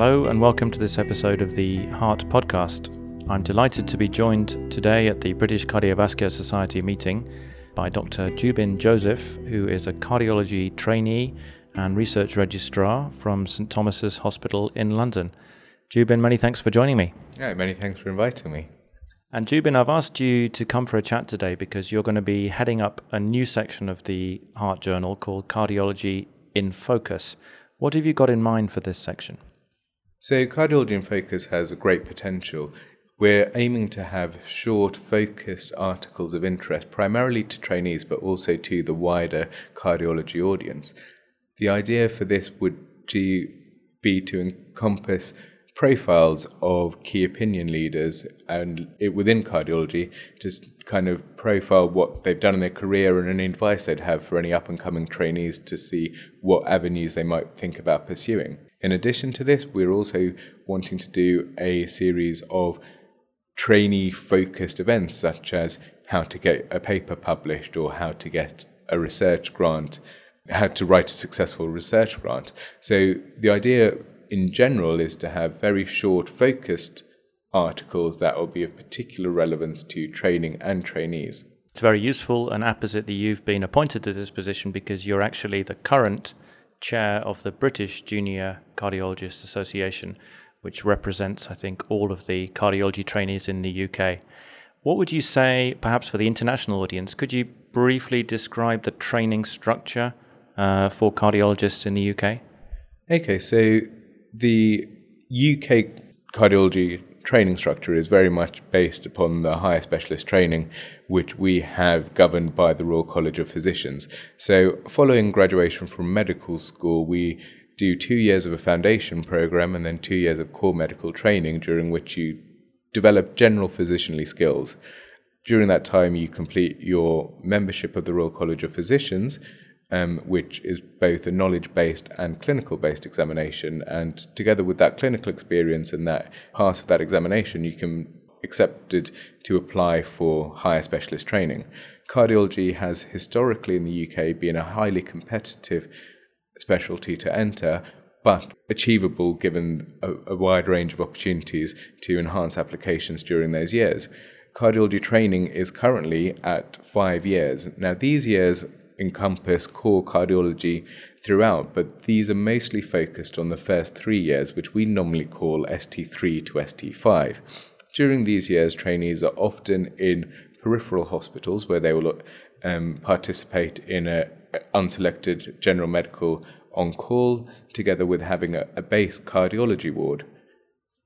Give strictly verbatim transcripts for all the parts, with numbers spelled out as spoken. Hello and welcome to this episode of the Heart Podcast. I'm delighted to be joined today at the British Cardiovascular Society meeting by Doctor Jubin Joseph, who is a cardiology trainee and research registrar from Saint Thomas's Hospital in London. Jubin, many thanks for joining me. Yeah, many thanks for inviting me. And Jubin, I've asked you to come for a chat today because you're going to be heading up a new section of the Heart Journal called Cardiology in Focus. What have you got in mind for this section? So Cardiology in Focus has a great potential. We're aiming to have short, focused articles of interest, primarily to trainees, but also to the wider cardiology audience. The idea for this would to be to encompass profiles of key opinion leaders and it, within cardiology, just kind of profile what they've done in their career and any advice they'd have for any up-and-coming trainees to see what avenues they might think about pursuing. In addition to this, we're also wanting to do a series of trainee-focused events, such as how to get a paper published or how to get a research grant, how to write a successful research grant. So the idea in general is to have very short, focused articles that will be of particular relevance to training and trainees. It's very useful and apposite that you've been appointed to this position because you're actually the current chair of the British Junior Cardiologists Association, which represents, I think, all of the cardiology trainees in the U K. What would you say, perhaps for the international audience, could you briefly describe the training structure uh, for cardiologists in the U K? Okay, so the U K cardiology training structure is very much based upon the higher specialist training, which we have governed by the Royal College of Physicians. So following graduation from medical school, we do two years of a foundation program and then two years of core medical training, during which you develop general physicianly skills. During that time, you complete your membership of the Royal College of Physicians, Um, which is both a knowledge-based and clinical-based examination. And together with that clinical experience and that pass of that examination, you can accepted to apply for higher specialist training. Cardiology has historically in the U K been a highly competitive specialty to enter, but achievable given a, a wide range of opportunities to enhance applications during those years. Cardiology training is currently at five years. Now, these years encompass core cardiology throughout, but these are mostly focused on the first three years, which we normally call S T three to S T five. During these years, trainees are often in peripheral hospitals where they will um, participate in an unselected general medical on-call, together with having a, a base cardiology ward.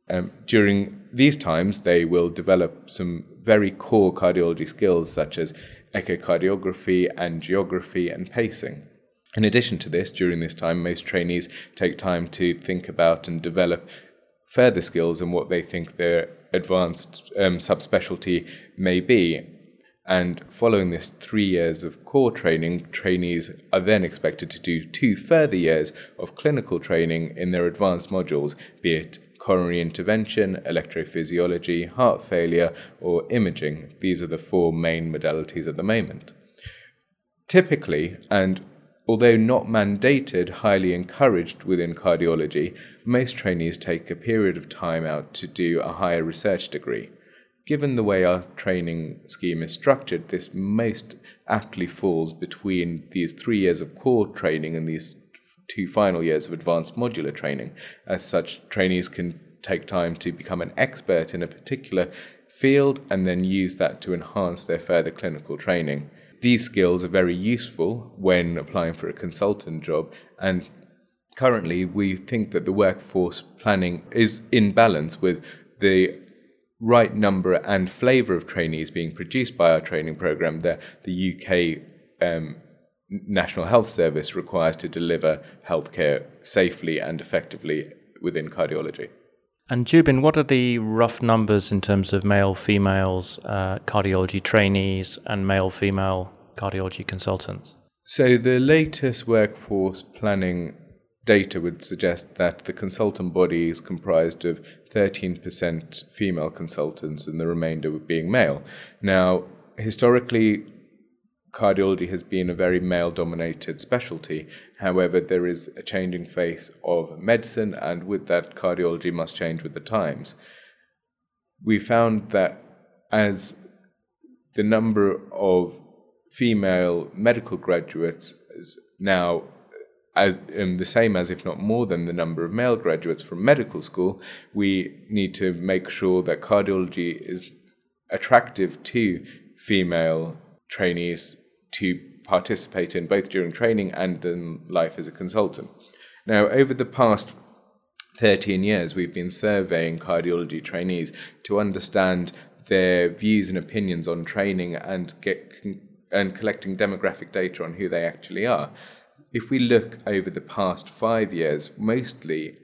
Um, during these times, they will develop some very core cardiology skills, such as echocardiography, angiography, and pacing. In addition to this, during this time, most trainees take time to think about and develop further skills and what they think their advanced um, subspecialty may be. And following this three years of core training, trainees are then expected to do two further years of clinical training in their advanced modules, be it coronary intervention, electrophysiology, heart failure, or imaging. These are the four main modalities at the moment. Typically, and although not mandated, highly encouraged within cardiology, most trainees take a period of time out to do a higher research degree. Given the way our training scheme is structured, this most aptly falls between these three years of core training and these two final years of advanced modular training. As such, trainees can take time to become an expert in a particular field and then use that to enhance their further clinical training. These skills are very useful when applying for a consultant job, and currently we think that the workforce planning is in balance with the right number and flavour of trainees being produced by our training programme that the U K um, National Health Service requires to deliver healthcare safely and effectively within cardiology. And Jubin, what are the rough numbers in terms of male, females, uh, cardiology trainees and male, female cardiology consultants? So the latest workforce planning data would suggest that the consultant body is comprised of thirteen percent female consultants and the remainder being male. Now, historically, cardiology has been a very male-dominated specialty. However, there is a changing face of medicine, and with that, cardiology must change with the times. We found that as the number of female medical graduates is now as, um, the same as, if not more than, the number of male graduates from medical school, we need to make sure that cardiology is attractive to female trainees to participate in, both during training and in life as a consultant. Now, over the past thirteen years, we've been surveying cardiology trainees to understand their views and opinions on training and get and collecting demographic data on who they actually are. If we look over the past five years, mostly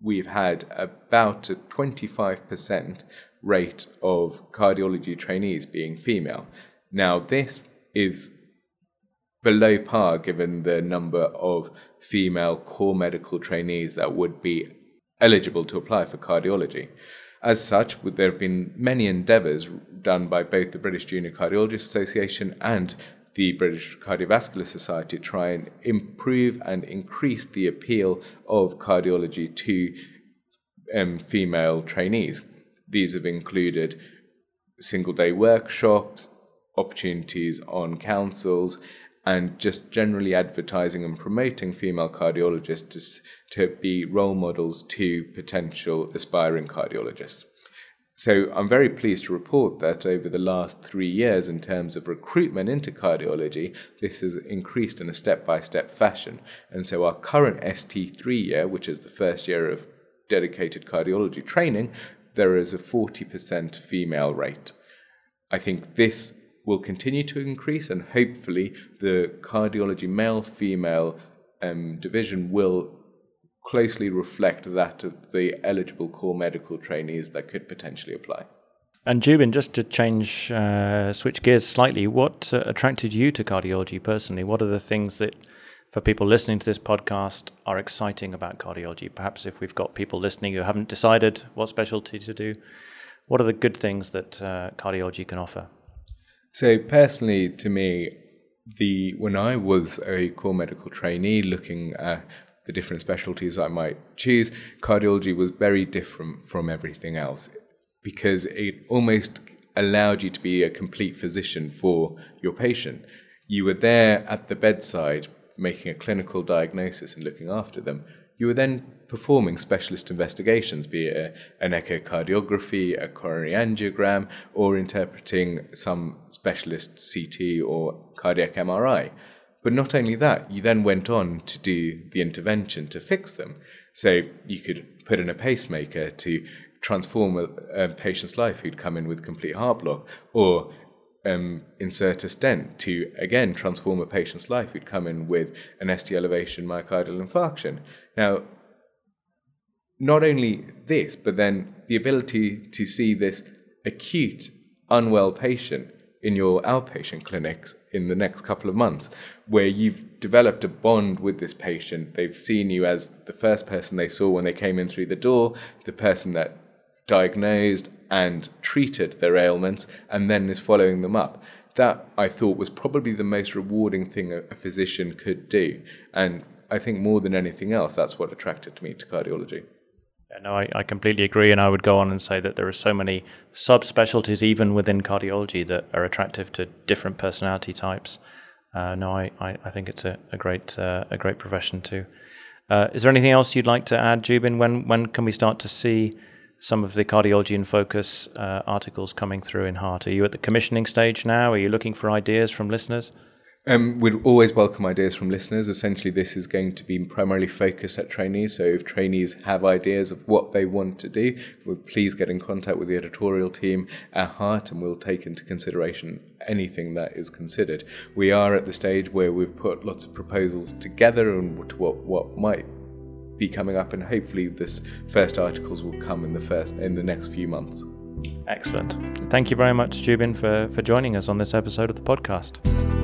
we've had about a twenty-five percent rate of cardiology trainees being female. Now, this is below par given the number of female core medical trainees that would be eligible to apply for cardiology. As such, there have been many endeavours done by both the British Junior Cardiologists Association and the British Cardiovascular Society to try and improve and increase the appeal of cardiology to um, female trainees. These have included single-day workshops, opportunities on councils, and just generally advertising and promoting female cardiologists to, to be role models to potential aspiring cardiologists. So I'm very pleased to report that over the last three years, in terms of recruitment into cardiology, this has increased in a step-by-step fashion. And so our current S T three year, which is the first year of dedicated cardiology training, there is a forty percent female rate. I think this will continue to increase, and hopefully the cardiology male-female um, division will closely reflect that of the eligible core medical trainees that could potentially apply. And Jubin, just to change, uh, switch gears slightly, what uh, attracted you to cardiology personally? What are the things that, for people listening to this podcast, are exciting about cardiology? Perhaps if we've got people listening who haven't decided what specialty to do, what are the good things that uh, cardiology can offer? So personally, to me, the when I was a core medical trainee looking at the different specialties I might choose, cardiology was very different from everything else because it almost allowed you to be a complete physician for your patient. You were there at the bedside making a clinical diagnosis and looking after them. You were then performing specialist investigations, be it a, an echocardiography, a coronary angiogram, or interpreting some specialist C T or cardiac M R I. But not only that, you then went on to do the intervention to fix them. So you could put in a pacemaker to transform a, a patient's life who'd come in with complete heart block, or Um, insert a stent to, again, transform a patient's life who'd come in with an S T elevation myocardial infarction. Now, not only this, but then the ability to see this acute, unwell patient in your outpatient clinics in the next couple of months, where you've developed a bond with this patient. They've seen you as the first person they saw when they came in through the door, the person that diagnosed and treated their ailments, and then is following them up. That, I thought, was probably the most rewarding thing a, a physician could do. And I think more than anything else, that's what attracted me to cardiology. Yeah, no, I, I completely agree. And I would go on and say that there are so many subspecialties, even within cardiology, that are attractive to different personality types. Uh, no, I, I, I think it's a, a great uh, a great profession too. Uh, is there anything else you'd like to add, Jubin? When when can we start to see some of the Cardiology in Focus uh, articles coming through in Heart? Are you at the commissioning stage now? Are you looking for ideas from listeners? Um, we'd always welcome ideas from listeners. Essentially, this is going to be primarily focused at trainees. So if trainees have ideas of what they want to do, well, please get in contact with the editorial team at Heart, and we'll take into consideration anything that is considered. We are at the stage where we've put lots of proposals together and to what, what might be coming up, and hopefully this first articles will come in the first in the next few months. Excellent. Thank you very much, Jubin, for for joining us on this episode of the podcast.